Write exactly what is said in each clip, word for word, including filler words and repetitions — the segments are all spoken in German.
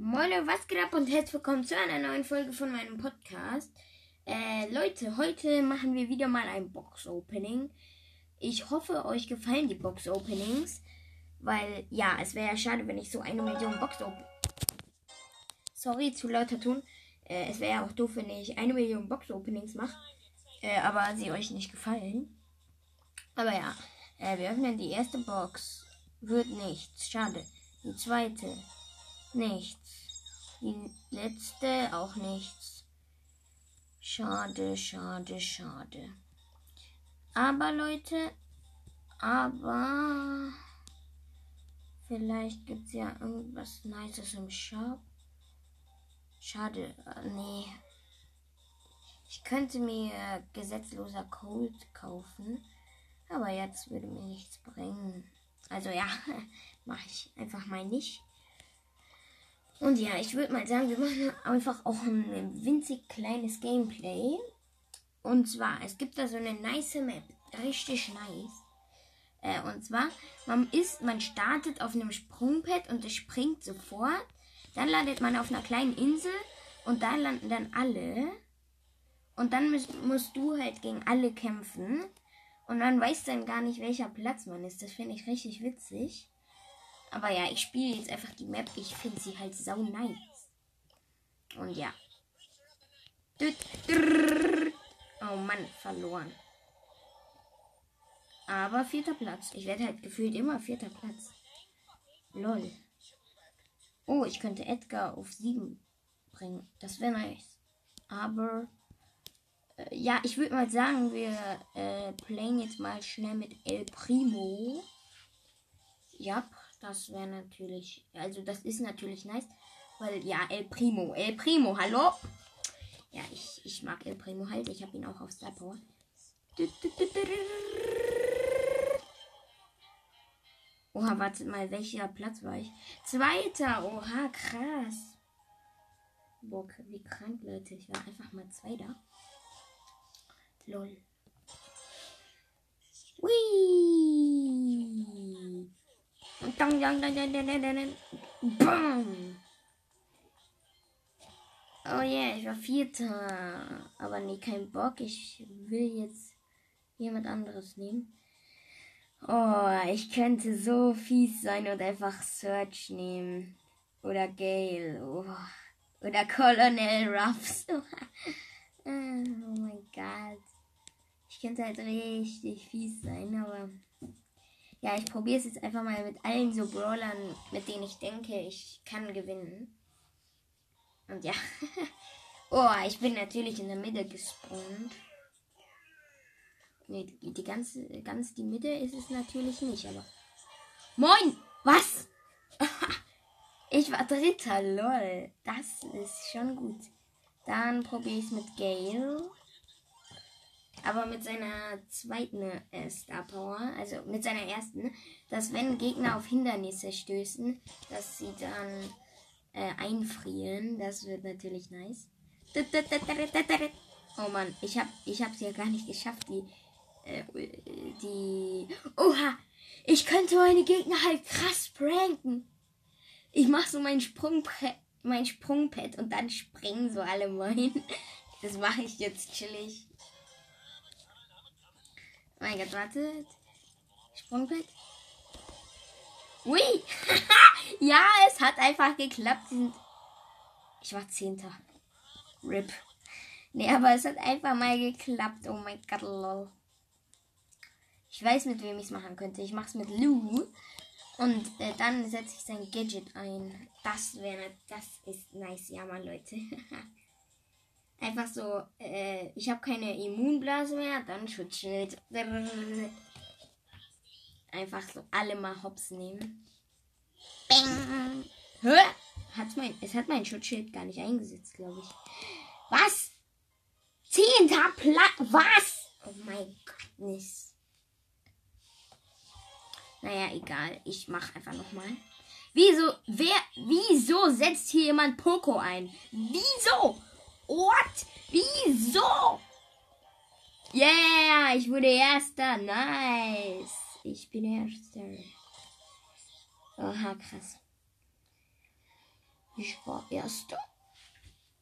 Moin Leute, was geht ab und herzlich willkommen zu einer neuen Folge von meinem Podcast. Äh, Leute, heute machen wir wieder mal ein Box-Opening. Ich hoffe, euch gefallen die Box-Openings, weil, ja, es wäre ja schade, wenn ich so eine Million Box-Openings... Sorry, zu lauter Ton. Äh, es wäre ja auch doof, wenn ich eine Million Box-Openings mache, äh, aber sie euch nicht gefallen. Aber ja, äh, wir öffnen die erste Box. Wird nichts, schade. Die zweite... nichts. Die letzte auch nichts. Schade, schade, schade. Aber Leute, aber vielleicht gibt es ja irgendwas Nices im Shop. Schade, nee. Ich könnte mir gesetzloser Cold kaufen, aber jetzt würde mir nichts bringen. Also ja, mache ich einfach mal nicht. Und ja, ich würde mal sagen, wir machen einfach auch ein winzig kleines Gameplay. Und zwar, es gibt da so eine nice Map. Richtig nice. Äh, und zwar, man ist, man startet auf einem Sprungpad und es springt sofort. Dann landet man auf einer kleinen Insel und da landen dann alle. Und dann müsst, musst du halt gegen alle kämpfen. Und man weiß dann gar nicht, welcher Platz man ist. Das finde ich richtig witzig. Aber ja, ich spiele jetzt einfach die Map. Ich finde sie halt sau nice. Und ja. Oh Mann, verloren. Aber vierter Platz. Ich werde halt gefühlt immer vierter Platz. Lol. Oh, ich könnte Edgar auf sieben bringen. Das wäre nice. Aber äh, ja, ich würde mal sagen, wir äh, playen jetzt mal schnell mit El Primo. Ja. Das wäre natürlich, also das ist natürlich nice, weil, ja, El Primo, El Primo, hallo? Ja, ich, ich mag El Primo halt, ich habe ihn auch auf Star Power. Oha, wartet mal, welcher Platz war ich? Zweiter, oha, krass. Bock, wie krank, Leute, ich war einfach mal Zweiter. Lol. Whee! Bam. Oh yeah, ich war Vierter. Aber nee, kein Bock. Ich will jetzt jemand anderes nehmen. Oh, ich könnte so fies sein und einfach Search nehmen. Oder Gale. Oh. Oder Colonel Ruffs. Oh mein Gott. Ich könnte halt richtig fies sein, aber... ja, ich probiere es jetzt einfach mal mit allen so Brawlern, mit denen ich denke, ich kann gewinnen. Und ja. Oh, ich bin natürlich in der Mitte gesprungen. Ne, die ganze, ganz die Mitte ist es natürlich nicht, aber... Moin! Was? Ich war Dritter, lol. Das ist schon gut. Dann probiere ich es mit Gale. Aber mit seiner zweiten äh, Star Power, also mit seiner ersten, dass wenn Gegner auf Hindernisse stößen, dass sie dann äh, einfrieren. Das wird natürlich nice. Oh Mann, ich hab, ich hab's ja gar nicht geschafft, die, äh, die, oha, ich könnte meine Gegner halt krass pranken. Ich mach so mein Sprungpad, mein Sprungpad und dann springen so alle rein. Das mache ich jetzt chillig. Oh mein Gott, wartet. Sprungpad. Ui! Ja, es hat einfach geklappt. Ich war Zehnter. R I P. Nee, aber es hat einfach mal geklappt. Oh mein Gott, lol. Ich weiß, mit wem ich es machen könnte. Ich mache es mit Lou. Und äh, dann setze ich sein Gadget ein. Das wäre, das ist nice. Ja, Mann, Leute. Einfach so, äh, ich habe keine Immunblase mehr, dann Schutzschild. Einfach so alle mal hops nehmen. Bang. Hä? Hat's mein, es hat mein Schutzschild gar nicht eingesetzt, glaube ich. Was? Zehnter Platz? Was? Oh mein Gott, nichts. Naja, egal. Ich mach einfach nochmal. Wieso, wer, wieso setzt hier jemand Poco ein? Wieso? What? Wieso? Yeah, ich wurde Erster. Nice. Ich bin Erster. Oha, krass. die Sportlerste.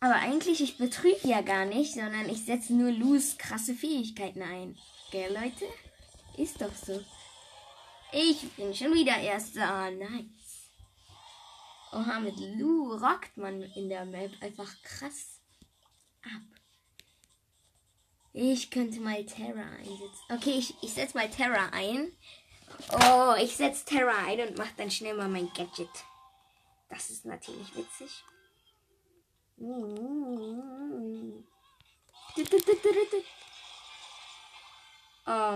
Aber eigentlich, ich betrüge ja gar nicht, sondern ich setze nur Lou's krasse Fähigkeiten ein. Gell, Leute? Ist doch so. Ich bin schon wieder Erster. Nice. Oha, mit Lou rockt man in der Map einfach krass ab. Ich könnte mal Terra einsetzen. Okay, ich, ich setze mal Terra ein. Oh, ich setze Terra ein und mache dann schnell mal mein Gadget. Das ist natürlich witzig. Oh,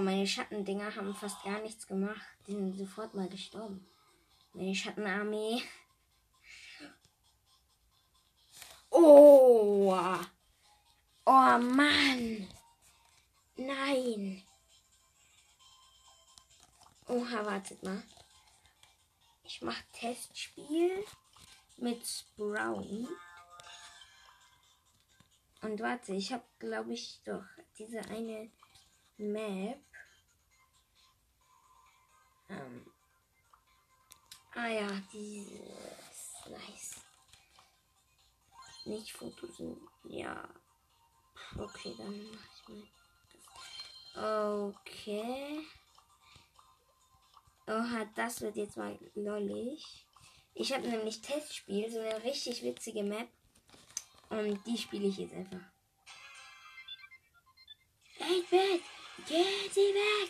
meine Schattendinger haben fast gar nichts gemacht. Die sind sofort mal gestorben. Meine Schattenarmee. Oh. Oh Mann. Nein. Oha, wartet mal. Ich mache Testspiel mit Sprout. Und warte, ich habe, glaube ich, doch diese eine Map. Ähm. Ah ja, dieses. Nice. Nicht Fotos. Ja. Okay, dann mach ich mal. Okay. Oha, das wird jetzt mal lollig. Ich habe nämlich Testspiel, so eine richtig witzige Map. Und die spiele ich jetzt einfach. Hey, back! Get it back!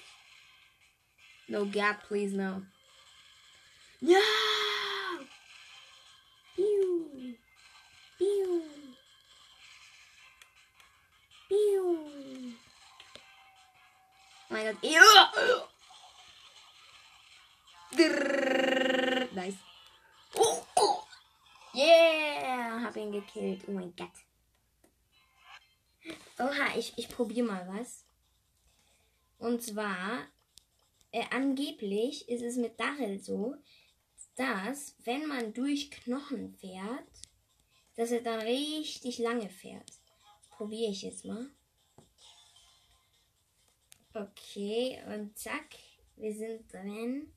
No God, please, no. No! Pew! Pew! Pew! Oh mein Gott. Ew! Nice. Oh, oh! Yeah! Hab ihn gekillt. Oh mein Gott. Oha, ich, ich probiere mal was. Und zwar, äh, angeblich ist es mit Darel so, dass, wenn man durch Knochen fährt, dass er dann richtig lange fährt. Probiere ich jetzt mal. Okay, und zack. Wir sind drin.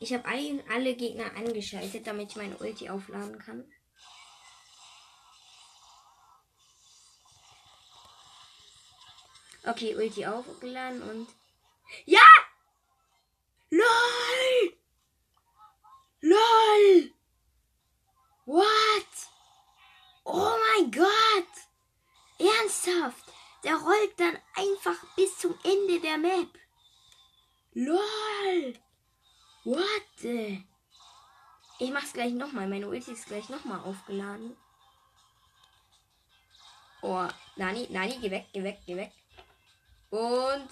Ich habe alle Gegner angeschaltet, damit ich meine Ulti aufladen kann. Okay, Ulti aufgeladen und... Ja! LOL! LOL! What? Oh mein Gott! Ernsthaft? Der rollt dann einfach bis zum Ende der Map. LOL! What the? Ich mach's gleich nochmal. Meine Ulti ist gleich nochmal aufgeladen. Oh, Nani, Nani, geh weg, geh weg, geh weg. Und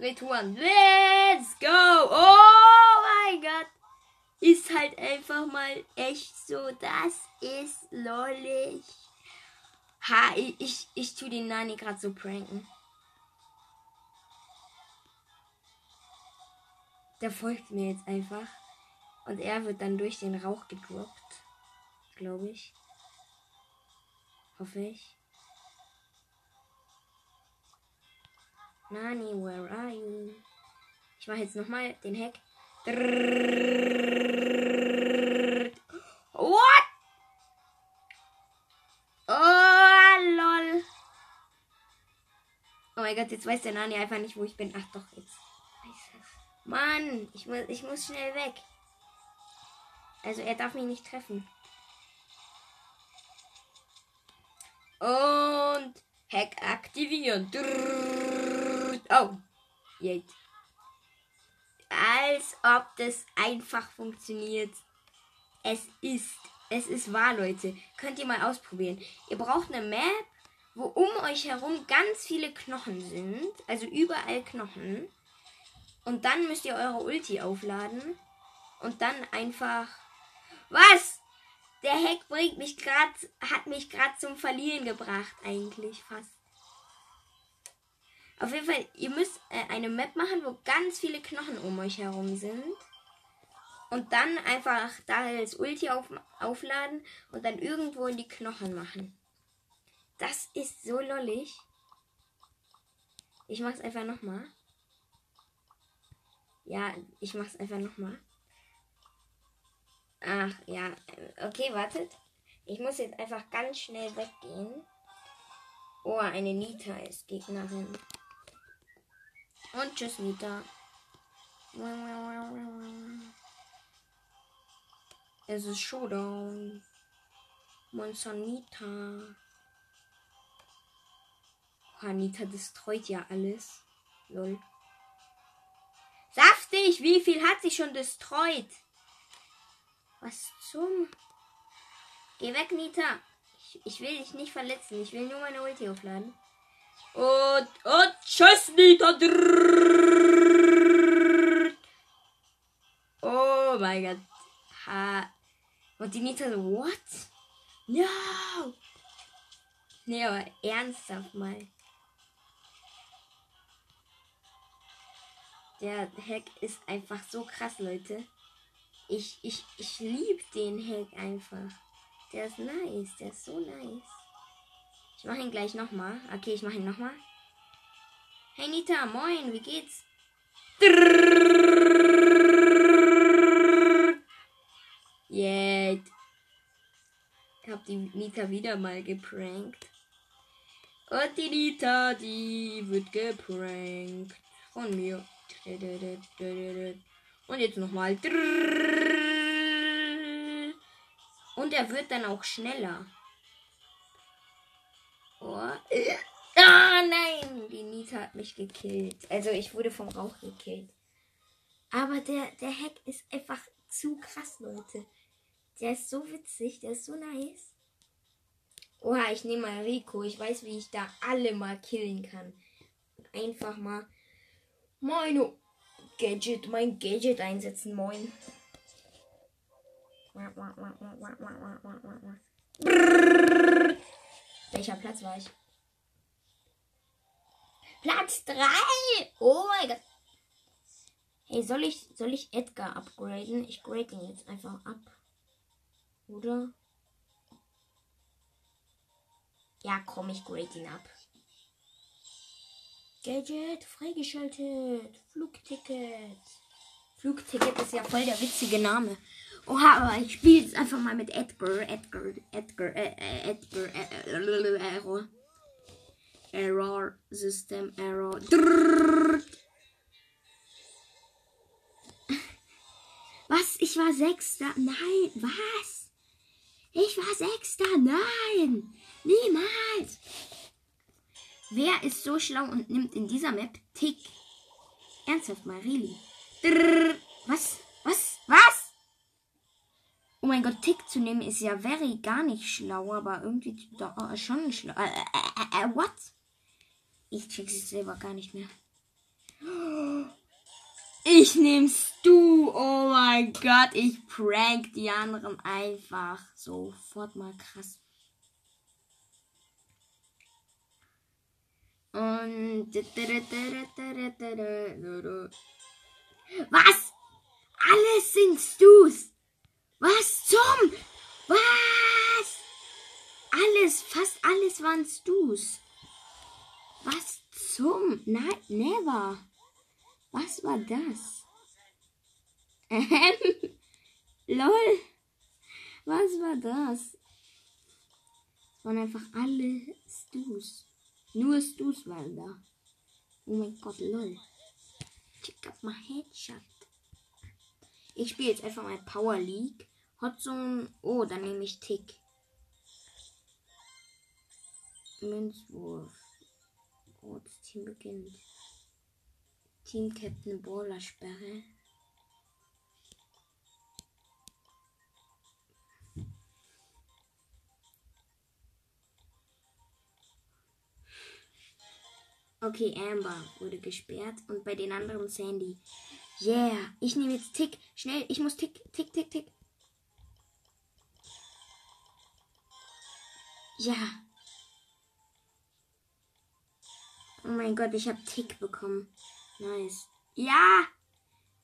Retouren. Let's go! Oh mein Gott! Ist halt einfach mal echt so. Das ist lollig. Ha, ich, ich, ich tue den Nani gerade so pranken. Der folgt mir jetzt einfach. Und er wird dann durch den Rauch gedroppt. Glaube ich. Hoffe ich. Nani, where are you? Ich mache jetzt nochmal den Hack. What? Oh, lol. Oh mein Gott, jetzt weiß der Nani einfach nicht, wo ich bin. Ach doch, jetzt. Mann, ich muss, ich muss schnell weg. Also er darf mich nicht treffen. Und Hack aktivieren. Oh, jetzt. Als ob das einfach funktioniert. Es ist, es ist wahr, Leute. Könnt ihr mal ausprobieren. Ihr braucht eine Map, wo um euch herum ganz viele Knochen sind. Also überall Knochen. Und dann müsst ihr eure Ulti aufladen. Und dann einfach... Was? Der Hack bringt mich gerade, hat mich gerade zum Verlieren gebracht, eigentlich fast. Auf jeden Fall, ihr müsst eine Map machen, wo ganz viele Knochen um euch herum sind. Und dann einfach da das Ulti auf, aufladen und dann irgendwo in die Knochen machen. Das ist so lollig. Ich mach's einfach nochmal. Ja, ich mach's einfach nochmal. Ach ja, okay, wartet. Ich muss jetzt einfach ganz schnell weggehen. Oh, eine Nita ist Gegnerin. Und tschüss, Nita. Es ist Showdown. Monster Nita. Oh, Nita destroyt ja alles. Lol. Saftig, wie viel hat sie schon destroyt? Was zum... Geh weg, Nita. Ich, ich will dich nicht verletzen. Ich will nur meine Ulti aufladen. Und, und tschüss, Nita. Oh mein Gott. Ha. Und die Nita so, what? No. Nee, aber ernsthaft mal. Der Hack ist einfach so krass, Leute. Ich, ich, ich liebe den Hack einfach. Der ist nice. Der ist so nice. Ich mache ihn gleich nochmal. Okay, ich mache ihn nochmal. Hey Nita, moin, wie geht's? Yeah. Ich hab die Nita wieder mal geprankt. Und die Nita, die wird geprankt. Von mir. Und jetzt nochmal. Und er wird dann auch schneller. Oh. Ah, nein. Die Nita hat mich gekillt. Also ich wurde vom Rauch gekillt. Aber der, der Hack ist einfach zu krass, Leute. Der ist so witzig. Der ist so nice. Oha, ich nehme mal Rico. Ich weiß, wie ich da alle mal killen kann. Einfach mal meine Gadget, mein Gadget einsetzen, moin. Brrr. Welcher Platz war ich? Platz drei! Oh mein Gott. Hey, soll ich, soll ich Edgar upgraden? Ich grade ihn jetzt einfach ab. Oder? Ja, komm, ich grade ihn ab. Gadget freigeschaltet. Flugticket. Flugticket ist ja voll der witzige Name. Oha, aber ich spiele jetzt einfach mal mit Edgar. Edgar, Edgar, äh, Edgar, äh, Error. Error, System, Error. Drrrr. Was? Ich war Sechster? Nein, was? Ich war Sechster? Nein, niemals. Wer ist so schlau und nimmt in dieser Map Tick? Ernsthaft mal, really? Drrr. Was? Was? Was? Oh mein Gott, Tick zu nehmen ist ja very gar nicht schlau, aber irgendwie doch, oh, schon schlau. Äh, äh, äh, what? Ich check's es selber gar nicht mehr. Ich nehm's du. Oh mein Gott, ich prank die anderen einfach. Sofort mal krass. Und was? Alles singst du's? Was zum? Was? Alles, fast alles waren's du's. Was zum? Nein, never. Was war das? Ähm, lol. Was war das? Es waren einfach alles du's. Nur Stu's waren da. Oh mein Gott, lol. Check up my Headshot. Ich spiele jetzt einfach mal Power League. Hotzone. Oh, dann nehme ich Tick. Münzwurf. Oh, das Team beginnt. Team Captain Baller Sperre. Okay, Amber wurde gesperrt und bei den anderen Sandy. Yeah, ich nehme jetzt Tick. Schnell, ich muss Tick, Tick, Tick, Tick. Ja. Oh mein Gott, ich habe Tick bekommen. Nice. Ja!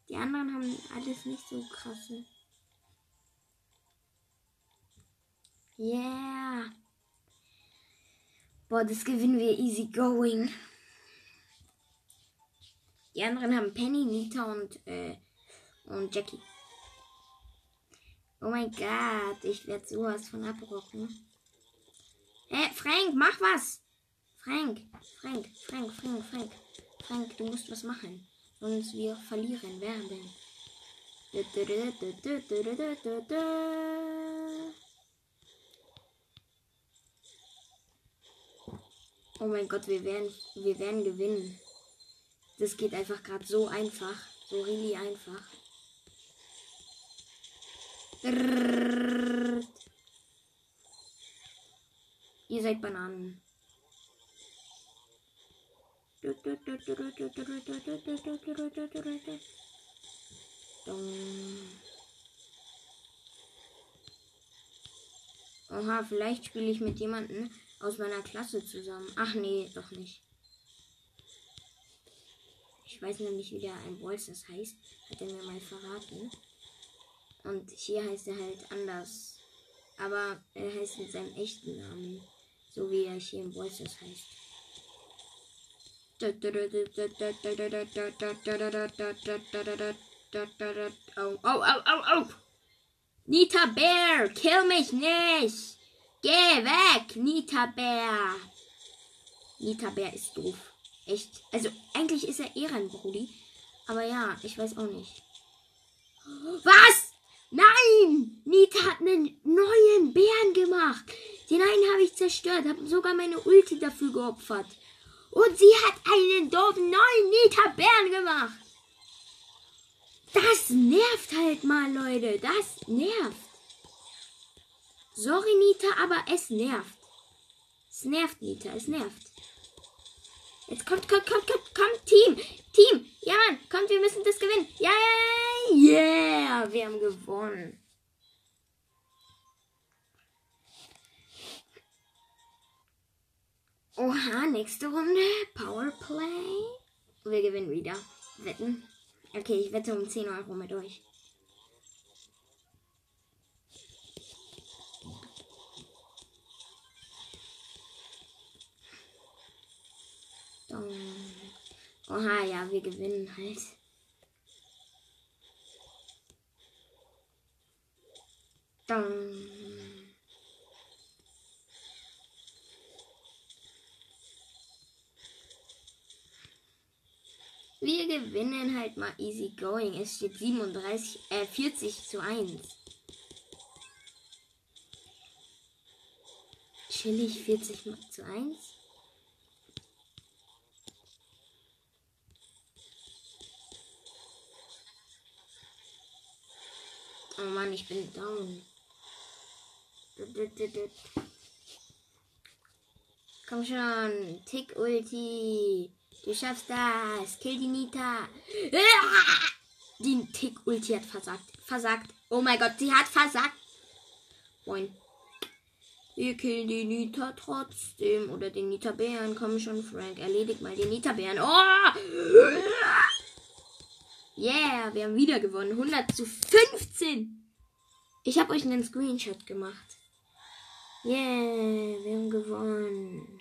Die anderen haben alles nicht so krasse. Yeah. Boah, das gewinnen wir easy going. Die anderen haben Penny, Nita und, äh, und Jackie. Oh mein Gott, ich werde sowas von abrocken. Hä, Frank, mach was! Frank, Frank, Frank, Frank, Frank. Frank, du musst was machen. Sonst wir verlieren werden. Oh mein Gott, wir werden, wir werden gewinnen. Das geht einfach gerade so einfach. So really einfach. Ihr seid Bananen. Oha, vielleicht spiele ich mit jemandem aus meiner Klasse zusammen. Ach nee, doch nicht. Ich weiß nämlich, wie der ein Bolz das heißt. Hat er mir mal verraten. Und hier heißt er halt anders. Aber er heißt mit seinem echten Namen. So wie er hier im Bolz das heißt. Oh, oh, oh, oh, oh! Nita Bär, kill mich nicht! Geh weg, Nita Bär! Nita Bär ist doof. Echt. Also, eigentlich ist er Ehrenbrudi. Aber ja, ich weiß auch nicht. Was? Nein! Nita hat einen neuen Bären gemacht. Den einen habe ich zerstört. Habe sogar meine Ulti dafür geopfert. Und sie hat einen doofen neuen Nita-Bären gemacht. Das nervt halt mal, Leute. Das nervt. Sorry, Nita, aber es nervt. Es nervt, Nita. Es nervt. Jetzt kommt, kommt, kommt, kommt, kommt, Team. Team. Ja, Mann. Kommt, wir müssen das gewinnen. Ja, yeah, yeah, yeah. Wir haben gewonnen. Oha, nächste Runde. Powerplay. Wir gewinnen wieder. Wetten. Okay, ich wette um zehn Euro mit euch. Oha, ja, wir gewinnen halt. Wir gewinnen halt mal easy going. Es steht siebenunddreißig, äh, vierzig zu eins. Chillig vierzig zu eins. Oh Mann, ich bin down. Komm schon, Tick Ulti. Du schaffst das. Kill die Nita. Die Tick Ulti hat versagt. Versagt. Oh mein Gott, sie hat versagt. Moin. Wir killen die Nita trotzdem. Oder den Nita Bären. Komm schon, Frank. Erledigt mal den Nita Bären. Oh! Yeah, wir haben wieder gewonnen. hundert zu fünfzehn. Ich habe euch einen Screenshot gemacht. Yeah, wir haben gewonnen.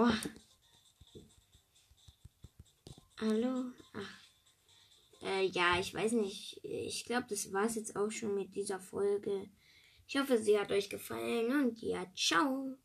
Oh. Hallo? Ach. Äh, ja, ich weiß nicht. Ich glaube, das war's jetzt auch schon mit dieser Folge. Ich hoffe, sie hat euch gefallen und ja, ciao.